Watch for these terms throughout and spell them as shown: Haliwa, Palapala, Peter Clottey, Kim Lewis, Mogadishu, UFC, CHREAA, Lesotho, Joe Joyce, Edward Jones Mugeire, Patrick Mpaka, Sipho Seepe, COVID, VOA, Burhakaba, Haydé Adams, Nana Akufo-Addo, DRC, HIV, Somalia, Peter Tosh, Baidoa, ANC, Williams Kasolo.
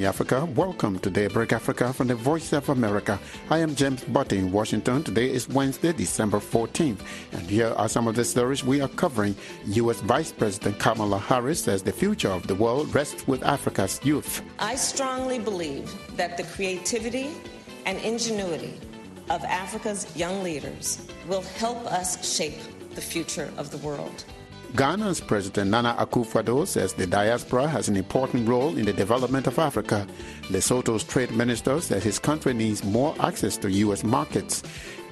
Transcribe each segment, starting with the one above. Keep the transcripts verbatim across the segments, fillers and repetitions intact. morning, Africa. Welcome to Daybreak Africa from the Voice of America. I am James Butte in Washington. Today is Wednesday, December fourteenth. And here are some of the stories we are covering. U S. Vice President Kamala Harris says the future of the world rests with Africa's youth. I strongly believe that the creativity and ingenuity of Africa's young leaders will help us shape the future of the world. Ghana's President Nana Akufo-Addo says the diaspora has an important role in the development of Africa. Lesotho's trade minister says his country needs more access to U S markets.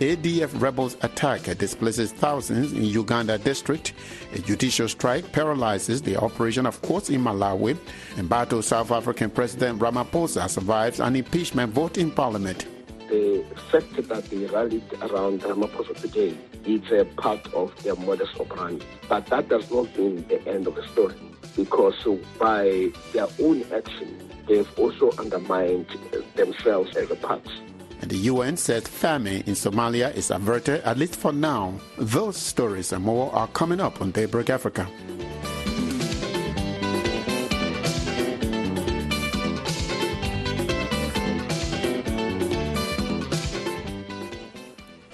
A D F rebels' attack displaces thousands in Uganda district. A judicial strike paralyzes the operation of courts in Malawi. And Mbatha South African President Ramaphosa survives an impeachment vote in parliament. The fact that they rallied around Ramaphosa today is a part of their modus operandi. But that does not mean the end of the story, because by their own action, they've also undermined themselves as a part. And the U N says famine in Somalia is averted, at least for now. Those stories and more are coming up on Daybreak Africa.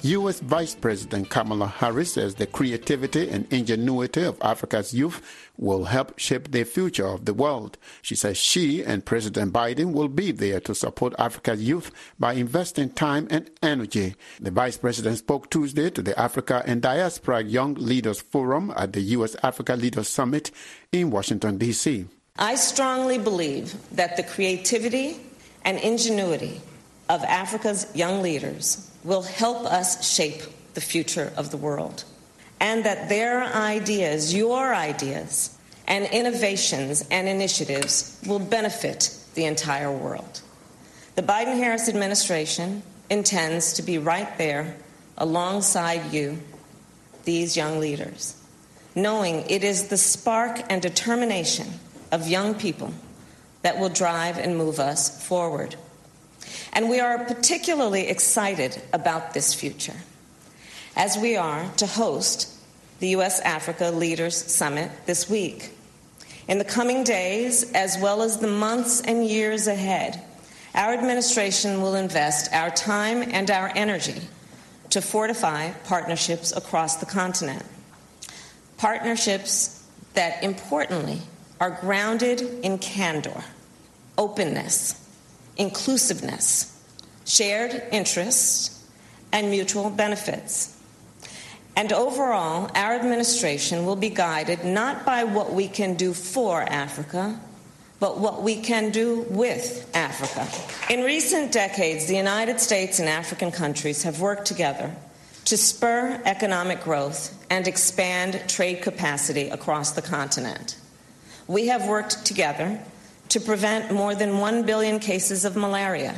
U S. Vice President Kamala Harris says the creativity and ingenuity of Africa's youth will help shape the future of the world. She says she and President Biden will be there to support Africa's youth by investing time and energy. The Vice President spoke Tuesday to the Africa and Diaspora Young Leaders Forum at the U S. Africa Leaders Summit in Washington, D C I strongly believe that the creativity and ingenuity of Africa's young leaders will help us shape the future of the world, and that their ideas, your ideas, and innovations and initiatives will benefit the entire world. The Biden-Harris administration intends to be right there alongside you, these young leaders, knowing it is the spark and determination of young people that will drive and move us forward. And we are particularly excited about this future, as we are to host the U S. Africa Leaders Summit this week. In the coming days, as well as the months and years ahead, our administration will invest our time and our energy to fortify partnerships across the continent, partnerships that, importantly, are grounded in candor, openness, inclusiveness, shared interests, and mutual benefits. And overall, our administration will be guided not by what we can do for Africa, but what we can do with Africa. In recent decades, the United States and African countries have worked together to spur economic growth and expand trade capacity across the continent. We have worked together to prevent more than one billion cases of malaria,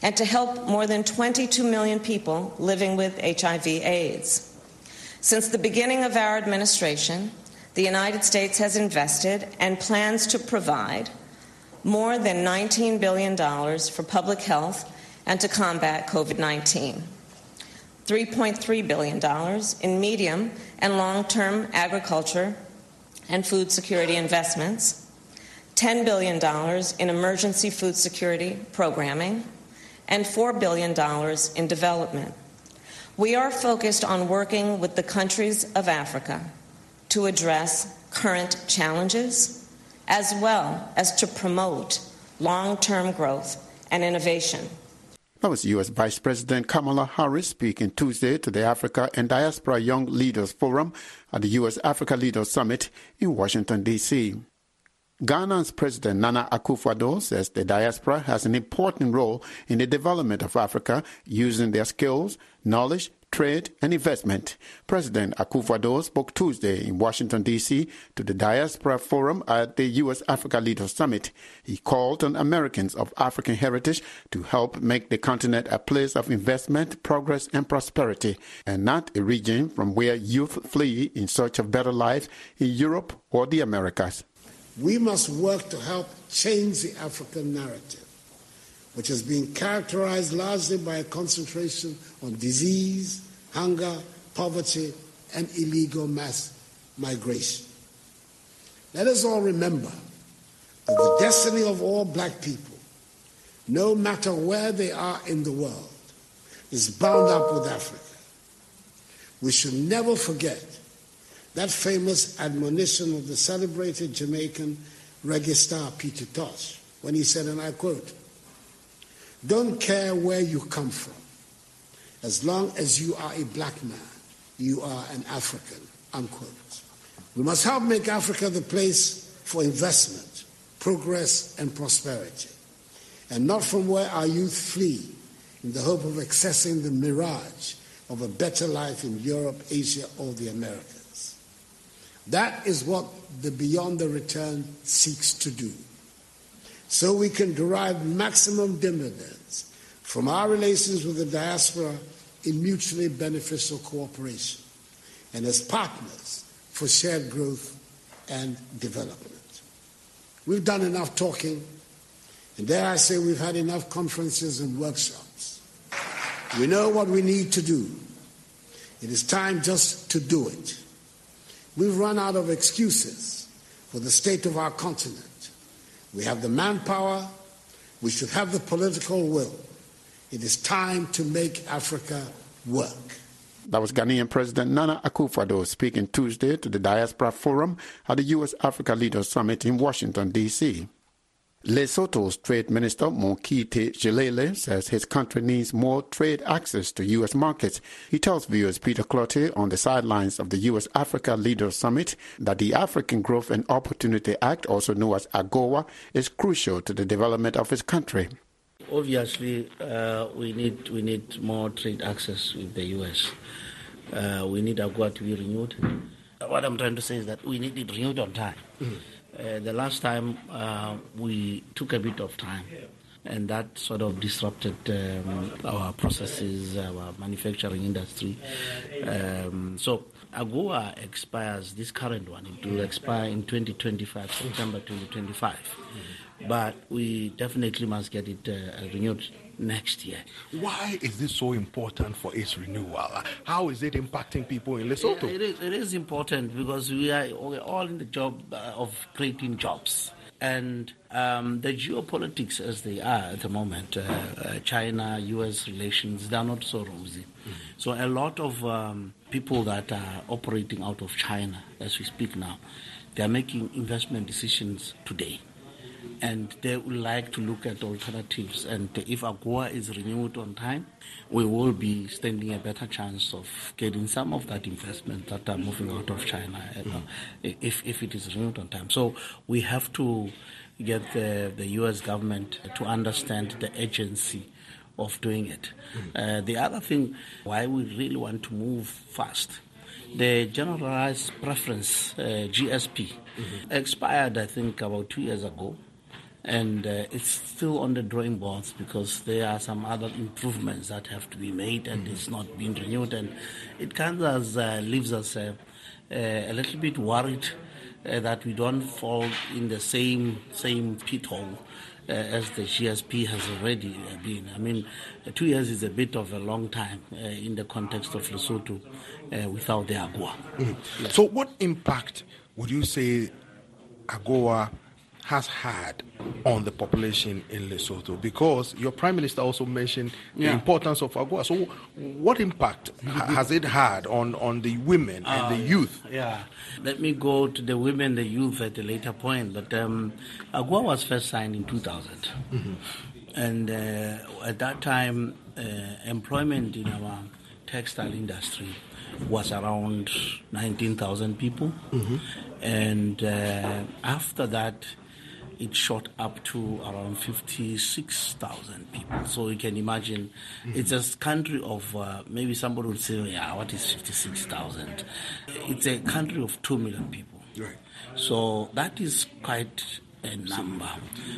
and to help more than twenty-two million people living with H I V AIDS. Since the beginning of our administration, the United States has invested and plans to provide more than nineteen billion dollars for public health and to combat COVID nineteen, three point three billion dollars in medium and long-term agriculture and food security investments, ten billion dollars in emergency food security programming, and four billion dollars in development. We are focused on working with the countries of Africa to address current challenges, as well as to promote long-term growth and innovation. That was U S. Vice President Kamala Harris speaking Tuesday to the Africa and Diaspora Young Leaders Forum at the U S. Africa Leaders Summit in Washington, D C Ghana's President Nana Akufo-Addo says the diaspora has an important role in the development of Africa using their skills, knowledge, trade, and investment. President Akufo-Addo spoke Tuesday in Washington, D C to the Diaspora Forum at the U S. Africa Leaders Summit. He called on Americans of African heritage to help make the continent a place of investment, progress, and prosperity, and not a region from where youth flee in search of better life in Europe or the Americas. We must work to help change the African narrative, which has been characterized largely by a concentration on disease, hunger, poverty, and illegal mass migration. Let us all remember of the destiny of all black people, no matter where they are in the world, is bound up with Africa. We should never forget that famous admonition of the celebrated Jamaican reggae star Peter Tosh, when he said, and I quote, "Don't care where you come from. As long as you are a black man, you are an African," unquote. We must help make Africa the place for investment, progress, and prosperity, and not from where our youth flee in the hope of accessing the mirage of a better life in Europe, Asia, or the Americas. That is what the Beyond the Return seeks to do, so we can derive maximum dividends from our relations with the diaspora in mutually beneficial cooperation and as partners for shared growth and development. We've done enough talking, and dare I say we've had enough conferences and workshops. We know what we need to do. It is time just to do it. We've run out of excuses for the state of our continent. We have the manpower. We should have the political will. It is time to make Africa work. That was Ghanaian President Nana Akufo-Addo speaking Tuesday to the Diaspora Forum at the U S Africa Leaders Summit in Washington, D C Lesotho's Trade Minister Mokhitli Shelile says his country needs more trade access to U S markets. He tells viewers Peter Clottey on the sidelines of the U S Africa Leaders Summit that the African Growth and Opportunity Act, also known as AGOA, is crucial to the development of his country. Obviously, uh, we need we need more trade access with the U S. Uh, we need AGOA to be renewed. What I'm trying to say is that we need it renewed on time. Mm. Uh, the last time uh, we took a bit of time, and that sort of disrupted um, our processes, our manufacturing industry. Um, so AGOA expires, this current one, it will expire in twenty twenty-five, September twenty twenty-five. Mm-hmm. But we definitely must get it uh, renewed next year. Why is this so important for its renewal? How is it impacting people in Lesotho? Yeah, it, is, it is important because we are all in the job of creating jobs. And um, the geopolitics as they are at the moment, uh, uh, China-U S relations, they are not so rosy. Mm-hmm. So a lot of um, people that are operating out of China as we speak now, they are making investment decisions today. And they would like to look at alternatives. And if AGOA is renewed on time, we will be standing a better chance of getting some of that investment that are moving out of China, you know, if, if it is renewed on time. So we have to get the, the U S government to understand the urgency of doing it. Uh, the other thing, why we really want to move fast, the generalized preference, uh, G S P, mm-hmm. expired, I think, about two years ago. And uh, it's still on the drawing boards because there are some other improvements that have to be made, and mm-hmm. it's not being renewed. And it kind of uh, leaves us uh, uh, a little bit worried uh, that we don't fall in the same same pit hole uh, as the G S P has already been. I mean, two years is a bit of a long time uh, in the context of Lesotho uh, without the AGOA. Mm-hmm. Yes. So what impact would you say AGOA has had on the population in Lesotho? Because your Prime Minister also mentioned yeah. the importance of AGOA. So what impact has it had on, on the women and uh, the youth? Yeah. Let me go to the women, the youth at a later point. But um, AGOA was first signed in two thousand. Mm-hmm. And uh, at that time, uh, employment in our textile industry was around nineteen thousand people. Mm-hmm. And uh, after that, it shot up to around fifty-six thousand people. So you can imagine, mm-hmm. it's a country of, uh, maybe somebody would say, yeah, what is fifty-six thousand? It's a country of two million people. Right. So that is quite a number.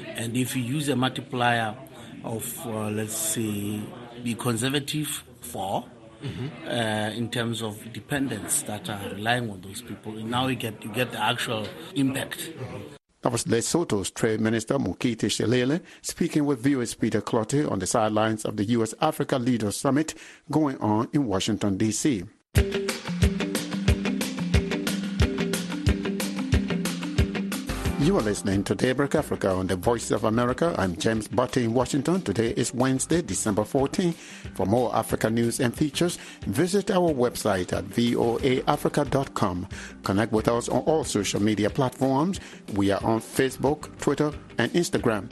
And if you use a multiplier of, uh, let's say, be conservative, four, mm-hmm. uh, in terms of dependents that are relying on those people, and now you get, you get the actual impact. Mm-hmm. That was Lesotho's Trade Minister Mokhitli Shelile speaking with viewers Peter Clottey on the sidelines of the U S Africa Leaders Summit going on in Washington, D C You are listening to Daybreak Africa on the Voice of America. I'm James Butte in Washington. Today is Wednesday, December fourteenth. For more Africa news and features, visit our website at voa africa dot com. Connect with us on all social media platforms. We are on Facebook, Twitter, and Instagram.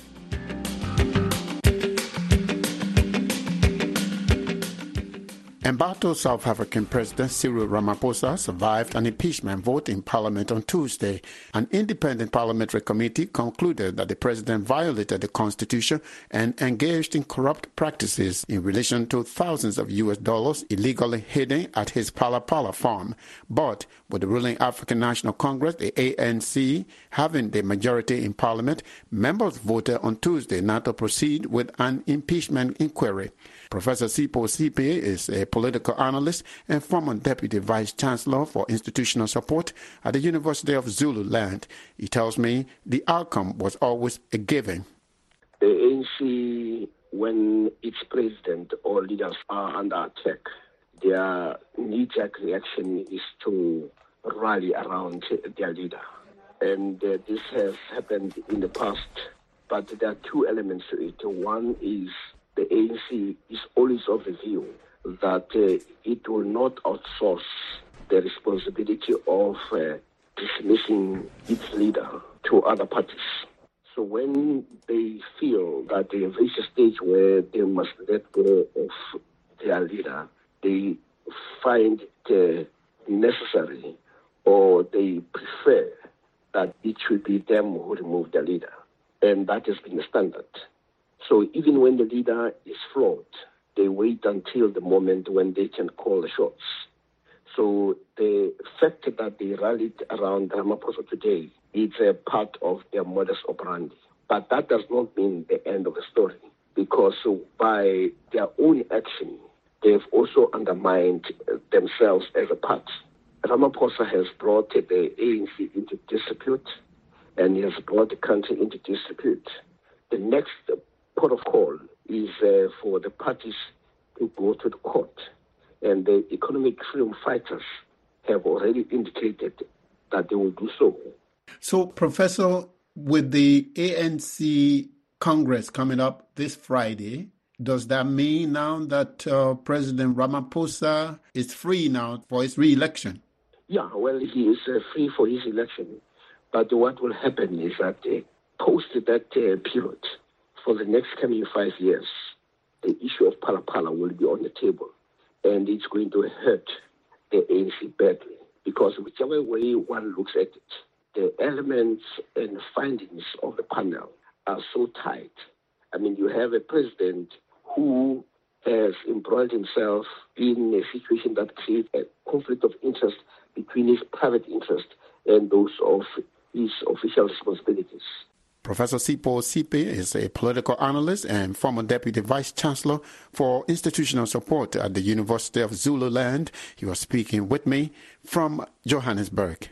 Embattled South African President Cyril Ramaphosa survived an impeachment vote in Parliament on Tuesday. An independent parliamentary committee concluded that the president violated the Constitution and engaged in corrupt practices in relation to thousands of U S dollars illegally hidden at his Palapala farm. But with the ruling African National Congress, the A N C, having the majority in Parliament, members voted on Tuesday not to proceed with an impeachment inquiry. Professor Sipho Seepe is a political analyst and former Deputy Vice Chancellor for Institutional Support at the University of Zululand. He tells me the outcome was always a given. The A N C, when its president or leaders are under attack, their knee-jerk reaction is to rally around their leader. And uh, this has happened in the past, but there are two elements to it. One is the A N C is always of the view that uh, it will not outsource the responsibility of uh, dismissing its leader to other parties. So when they feel that they have reached a stage where they must let go of their leader, they find it uh, necessary, or they prefer that it should be them who remove their leader. And that has been the standard. So even when the leader is flawed, they wait until the moment when they can call the shots. So the fact that they rallied around Ramaphosa today is a part of their modus operandi. But that does not mean the end of the story, because by their own action, they've also undermined themselves as a part. Ramaphosa has brought the A N C into dispute, and he has brought the country into dispute. The next port of call is uh, for the parties to go to the court. And the economic freedom fighters have already indicated that they will do so. So, Professor, with the A N C Congress coming up this Friday, does that mean now that uh, President Ramaphosa is free now for his re-election? Yeah, well, he is uh, free for his election. But what will happen is that uh, post that uh, period, for the next coming five years, the issue of Palapala will be on the table, and it's going to hurt the A N C badly, because whichever way one looks at it, the elements and findings of the panel are so tight. I mean, you have a president who has embroiled himself in a situation that creates a conflict of interest between his private interest and those of his official responsibilities. Professor Sipho Seepe is a political analyst and former Deputy Vice Chancellor for Institutional Support at the University of Zululand. He was speaking with me from Johannesburg.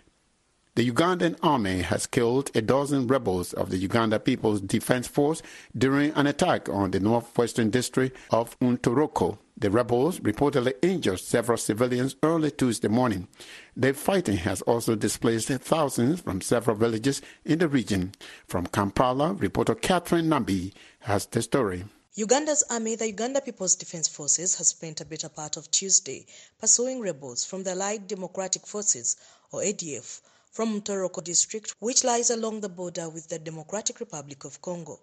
The Ugandan army has killed a dozen rebels of the Uganda People's Defense Force during an attack on the northwestern district of Ntoroko. The rebels reportedly injured several civilians early Tuesday morning. The fighting has also displaced thousands from several villages in the region. From Kampala, reporter Catherine Nambi has the story. Uganda's army, the Uganda People's Defense Forces, has spent a better part of Tuesday pursuing rebels from the Allied Democratic Forces, or A D F, from Ntoroko district, which lies along the border with the Democratic Republic of Congo.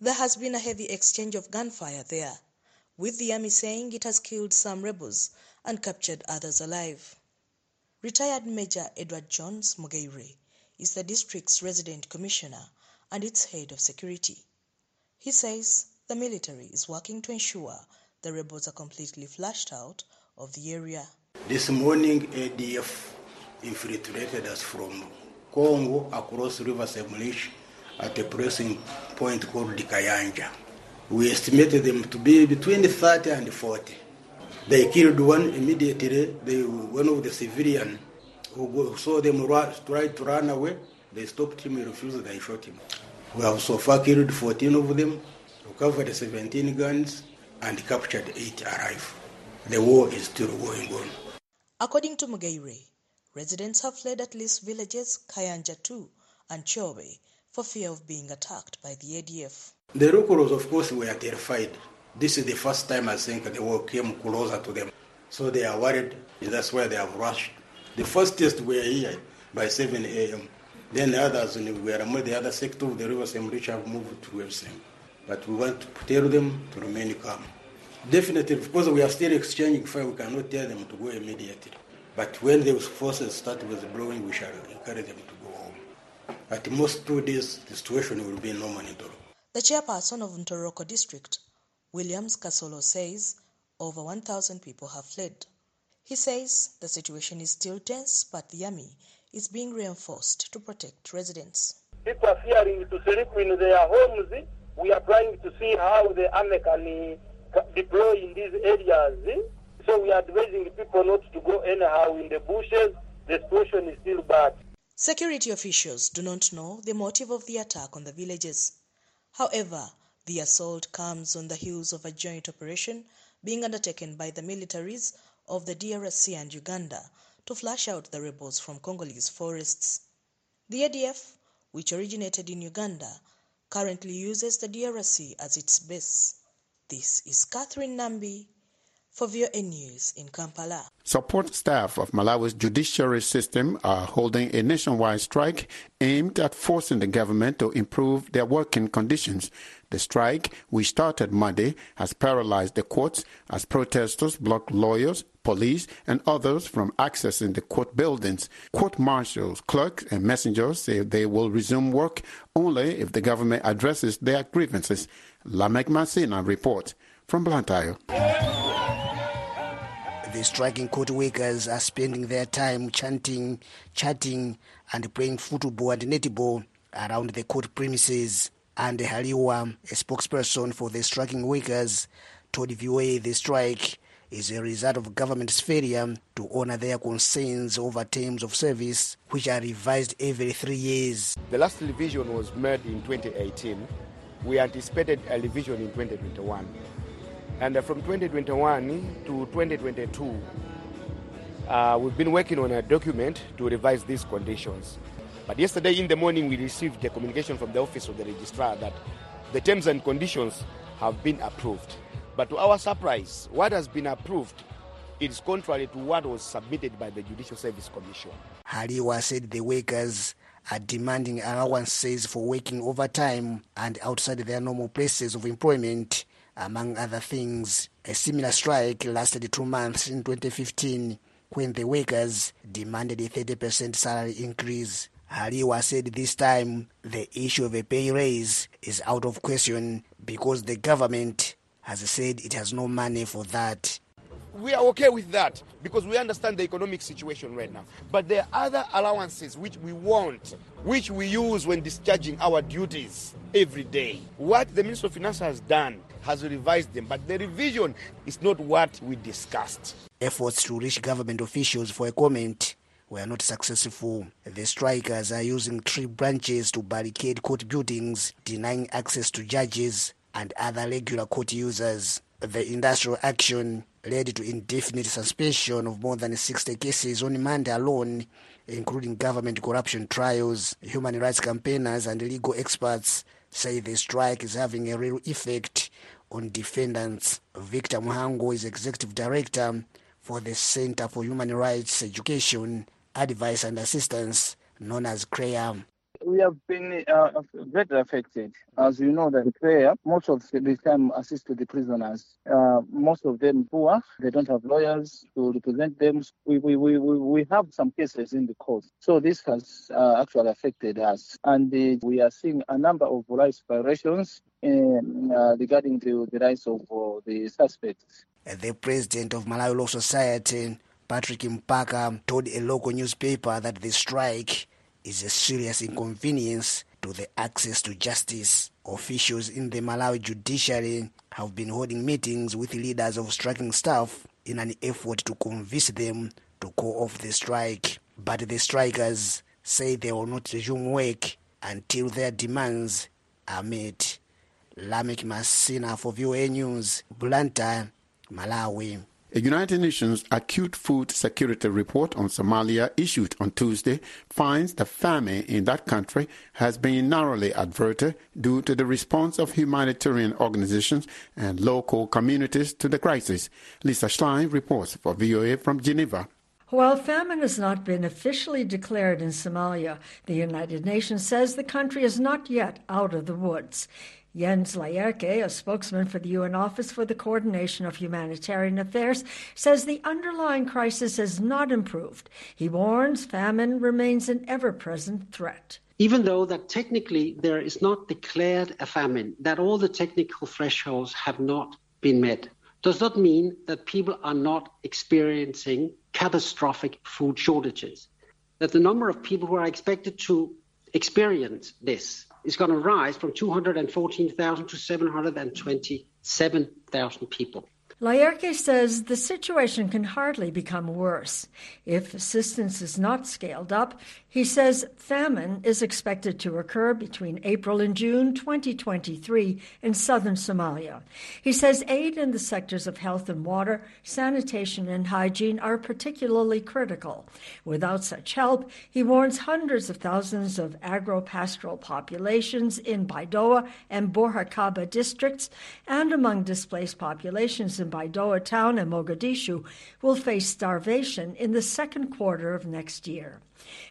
There has been a heavy exchange of gunfire there, with the army saying it has killed some rebels and captured others alive. Retired Major Edward Jones Mugeire is the district's resident commissioner and its head of security. He says the military is working to ensure the rebels are completely flushed out of the area. This morning, A D F infiltrated us from Congo across River Semlish at a pressing point called Dikayanja. We estimated them to be between thirty and forty. They killed one immediately. They, one of the civilians who saw them tried to run away. They stopped him, he refused, they shot him. We have so far killed fourteen of them, recovered seventeen guns, and captured eight alive. The war is still going on. According to Mugeire, residents have fled at least villages Kayanja two and Chobe for fear of being attacked by the A D F. The locals, of course, were terrified. This is the first time I think the war came closer to them. So they are worried. That's why they have rushed. The first test were here by seven a.m. Then others, we are among the other sector of the river Semrich, have moved to Websem. But we want to tell them to remain calm. Definitely, because we are still exchanging fire, we cannot tell them to go immediately. But when those forces start with the blowing, we shall encourage them to go home. At most two days, the situation will be normal in Ntoroko. The chairperson of Ntoroko district, Williams Kasolo, says over one thousand people have fled. He says the situation is still tense, but the army is being reinforced to protect residents. People are fearing to sleep in their homes. We are trying to see how the army can deploy in these areas. So we are advising people not to go anyhow in the bushes. The situation is still bad. Security officials do not know the motive of the attack on the villages. However, the assault comes on the heels of a joint operation being undertaken by the militaries of the D R C and Uganda to flush out the rebels from Congolese forests. The A D F, which originated in Uganda, currently uses the D R C as its base. This is Catherine Nambi for V O A News in Kampala. Support staff of Malawi's judiciary system are holding a nationwide strike aimed at forcing the government to improve their working conditions. The strike, which started Monday, has paralyzed the courts as protesters block lawyers, police, and others from accessing the court buildings. Court marshals, clerks, and messengers say they will resume work only if the government addresses their grievances. Lamek Masina reports from Blantyre. The striking court workers are spending their time chanting, chatting, and playing football and netball around the court premises. And Haliwa, a spokesperson for the striking workers, told V O A the strike is a result of government's failure to honor their concerns over terms of service, which are revised every three years. The last revision was made in twenty eighteen. We anticipated a revision in twenty twenty-one. And from twenty twenty-one to twenty twenty-two, uh, we've been working on a document to revise these conditions. But yesterday in the morning, we received a communication from the Office of the Registrar that the terms and conditions have been approved. But to our surprise, what has been approved is contrary to what was submitted by the Judicial Service Commission. Haliwa said the workers are demanding allowances for working overtime and outside their normal places of employment, among other things. A similar strike lasted two months in twenty fifteen, when the workers demanded a thirty percent salary increase. Haliwa said this time the issue of a pay raise is out of question because the government has said it has no money for that. We are okay with that because we understand the economic situation right now. But there are other allowances which we want, which we use when discharging our duties every day. What the Minister of Finance has done has revised them, but the revision is not what we discussed. Efforts to reach government officials for a comment were not successful. The strikers are using tree branches to barricade court buildings, denying access to judges and other regular court users. The industrial action led to indefinite suspension of more than sixty cases on Monday alone, including government corruption trials. Human rights campaigners and legal experts say the strike is having a real effect on defendants. Victor Muhango is executive director for the Center for Human Rights Education, Advice and Assistance, known as CHREAA. We have been uh, greatly affected. As you know, the prayer, most of the time assist to the prisoners. Uh, most of them poor. They don't have lawyers to represent them. We we, we, we have some cases in the court. So this has uh, actually affected us. And the, we are seeing a number of rights violations in, uh, regarding the, the rights of uh, the suspects. The president of Malawi Law Society, Patrick Mpaka, told a local newspaper that the strike is a serious inconvenience to the access to justice. Officials in the Malawi judiciary have been holding meetings with leaders of striking staff in an effort to convince them to call off the strike. But the strikers say they will not resume work until their demands are met. Lamek Masina for V O A News, Blantyre, Malawi. A United Nations Acute Food Security report on Somalia issued on Tuesday finds that famine in that country has been narrowly averted due to the response of humanitarian organizations and local communities to the crisis. Lisa Schlein reports for V O A from Geneva. While famine has not been officially declared in Somalia, the United Nations says the country is not yet out of the woods. Jens Laerke, a spokesman for the U N Office for the Coordination of Humanitarian Affairs, says the underlying crisis has not improved. He warns famine remains an ever-present threat. Even though that technically there is not declared a famine, that all the technical thresholds have not been met, does not mean that people are not experiencing catastrophic food shortages, that the number of people who are expected to experience this is going to rise from two hundred fourteen thousand to seven hundred twenty-seven thousand people. Laerke says the situation can hardly become worse. If assistance is not scaled up, he says famine is expected to occur between April and June twenty twenty-three in southern Somalia. He says aid in the sectors of health and water, sanitation and hygiene are particularly critical. Without such help, he warns hundreds of thousands of agro-pastoral populations in Baidoa and Burhakaba districts and among displaced populations in Baidoa town and Mogadishu will face starvation in the second quarter of next year.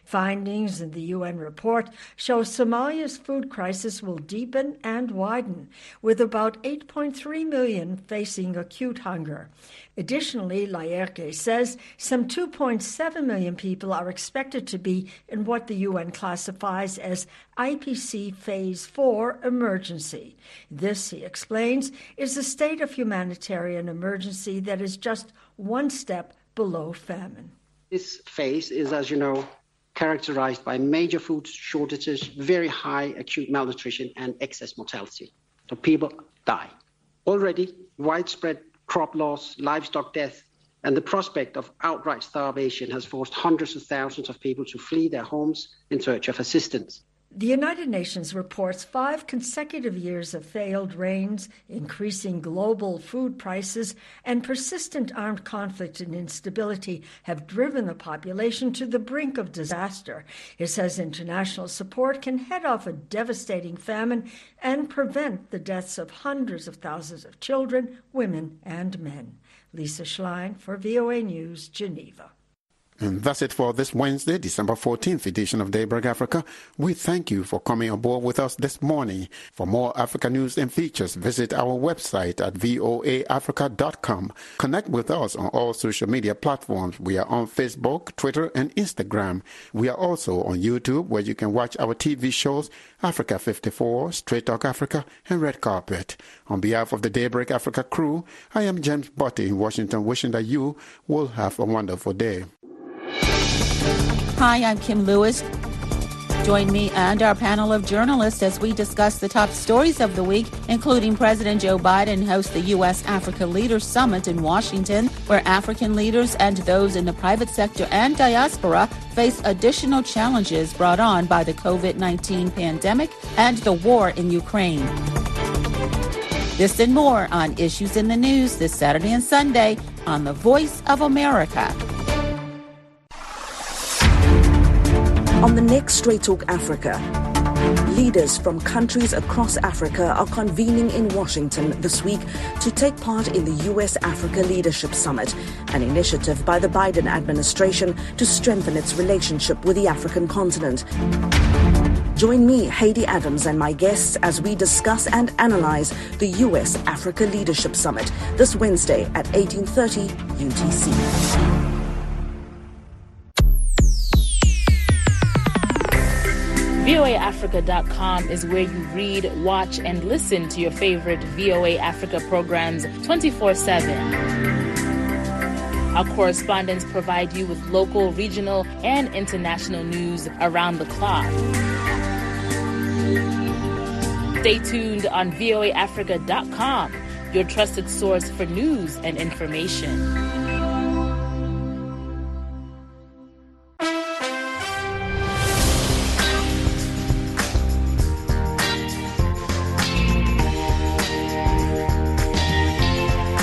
Findings in the U N report show Somalia's food crisis will deepen and widen, with about eight point three million facing acute hunger. Additionally, Laerke says some two point seven million people are expected to be in what the U N classifies as I P C Phase four emergency. This, he explains, is a state of humanitarian emergency that is just one step below famine. This phase is, as you know, characterized by major food shortages, very high acute malnutrition and excess mortality. So people die. Already, widespread crop loss, livestock death, and the prospect of outright starvation has forced hundreds of thousands of people to flee their homes in search of assistance. The United Nations reports five consecutive years of failed rains, increasing global food prices, and persistent armed conflict and instability have driven the population to the brink of disaster. It says international support can head off a devastating famine and prevent the deaths of hundreds of thousands of children, women, and men. Lisa Schlein for V O A News, Geneva. And that's it for this Wednesday, December fourteenth edition of Daybreak Africa. We thank you for coming aboard with us this morning. For more Africa news and features, visit our website at voa africa dot com. Connect with us on all social media platforms. We are on Facebook, Twitter, and Instagram. We are also on YouTube, where you can watch our T V shows, Africa fifty-four, Straight Talk Africa, and Red Carpet. On behalf of the Daybreak Africa crew, I am James Butty in Washington, wishing that you will have a wonderful day. Hi, I'm Kim Lewis. Join me and our panel of journalists as we discuss the top stories of the week, including President Joe Biden hosts the U S Africa Leaders Summit in Washington, where African leaders and those in the private sector and diaspora face additional challenges brought on by the covid nineteen pandemic and the war in Ukraine. This and more on Issues in the News this Saturday and Sunday on The Voice of America. On the next Straight Talk Africa, leaders from countries across Africa are convening in Washington this week to take part in the U S Africa Leadership Summit, an initiative by the Biden administration to strengthen its relationship with the African continent. Join me, Haydé Adams, and my guests as we discuss and analyze the U S Africa Leadership Summit this Wednesday at eighteen thirty U T C. voa africa dot com is where you read, watch, and listen to your favorite V O A Africa programs twenty-four seven. Our correspondents provide you with local, regional, and international news around the clock. Stay tuned on voa africa dot com, your trusted source for news and information.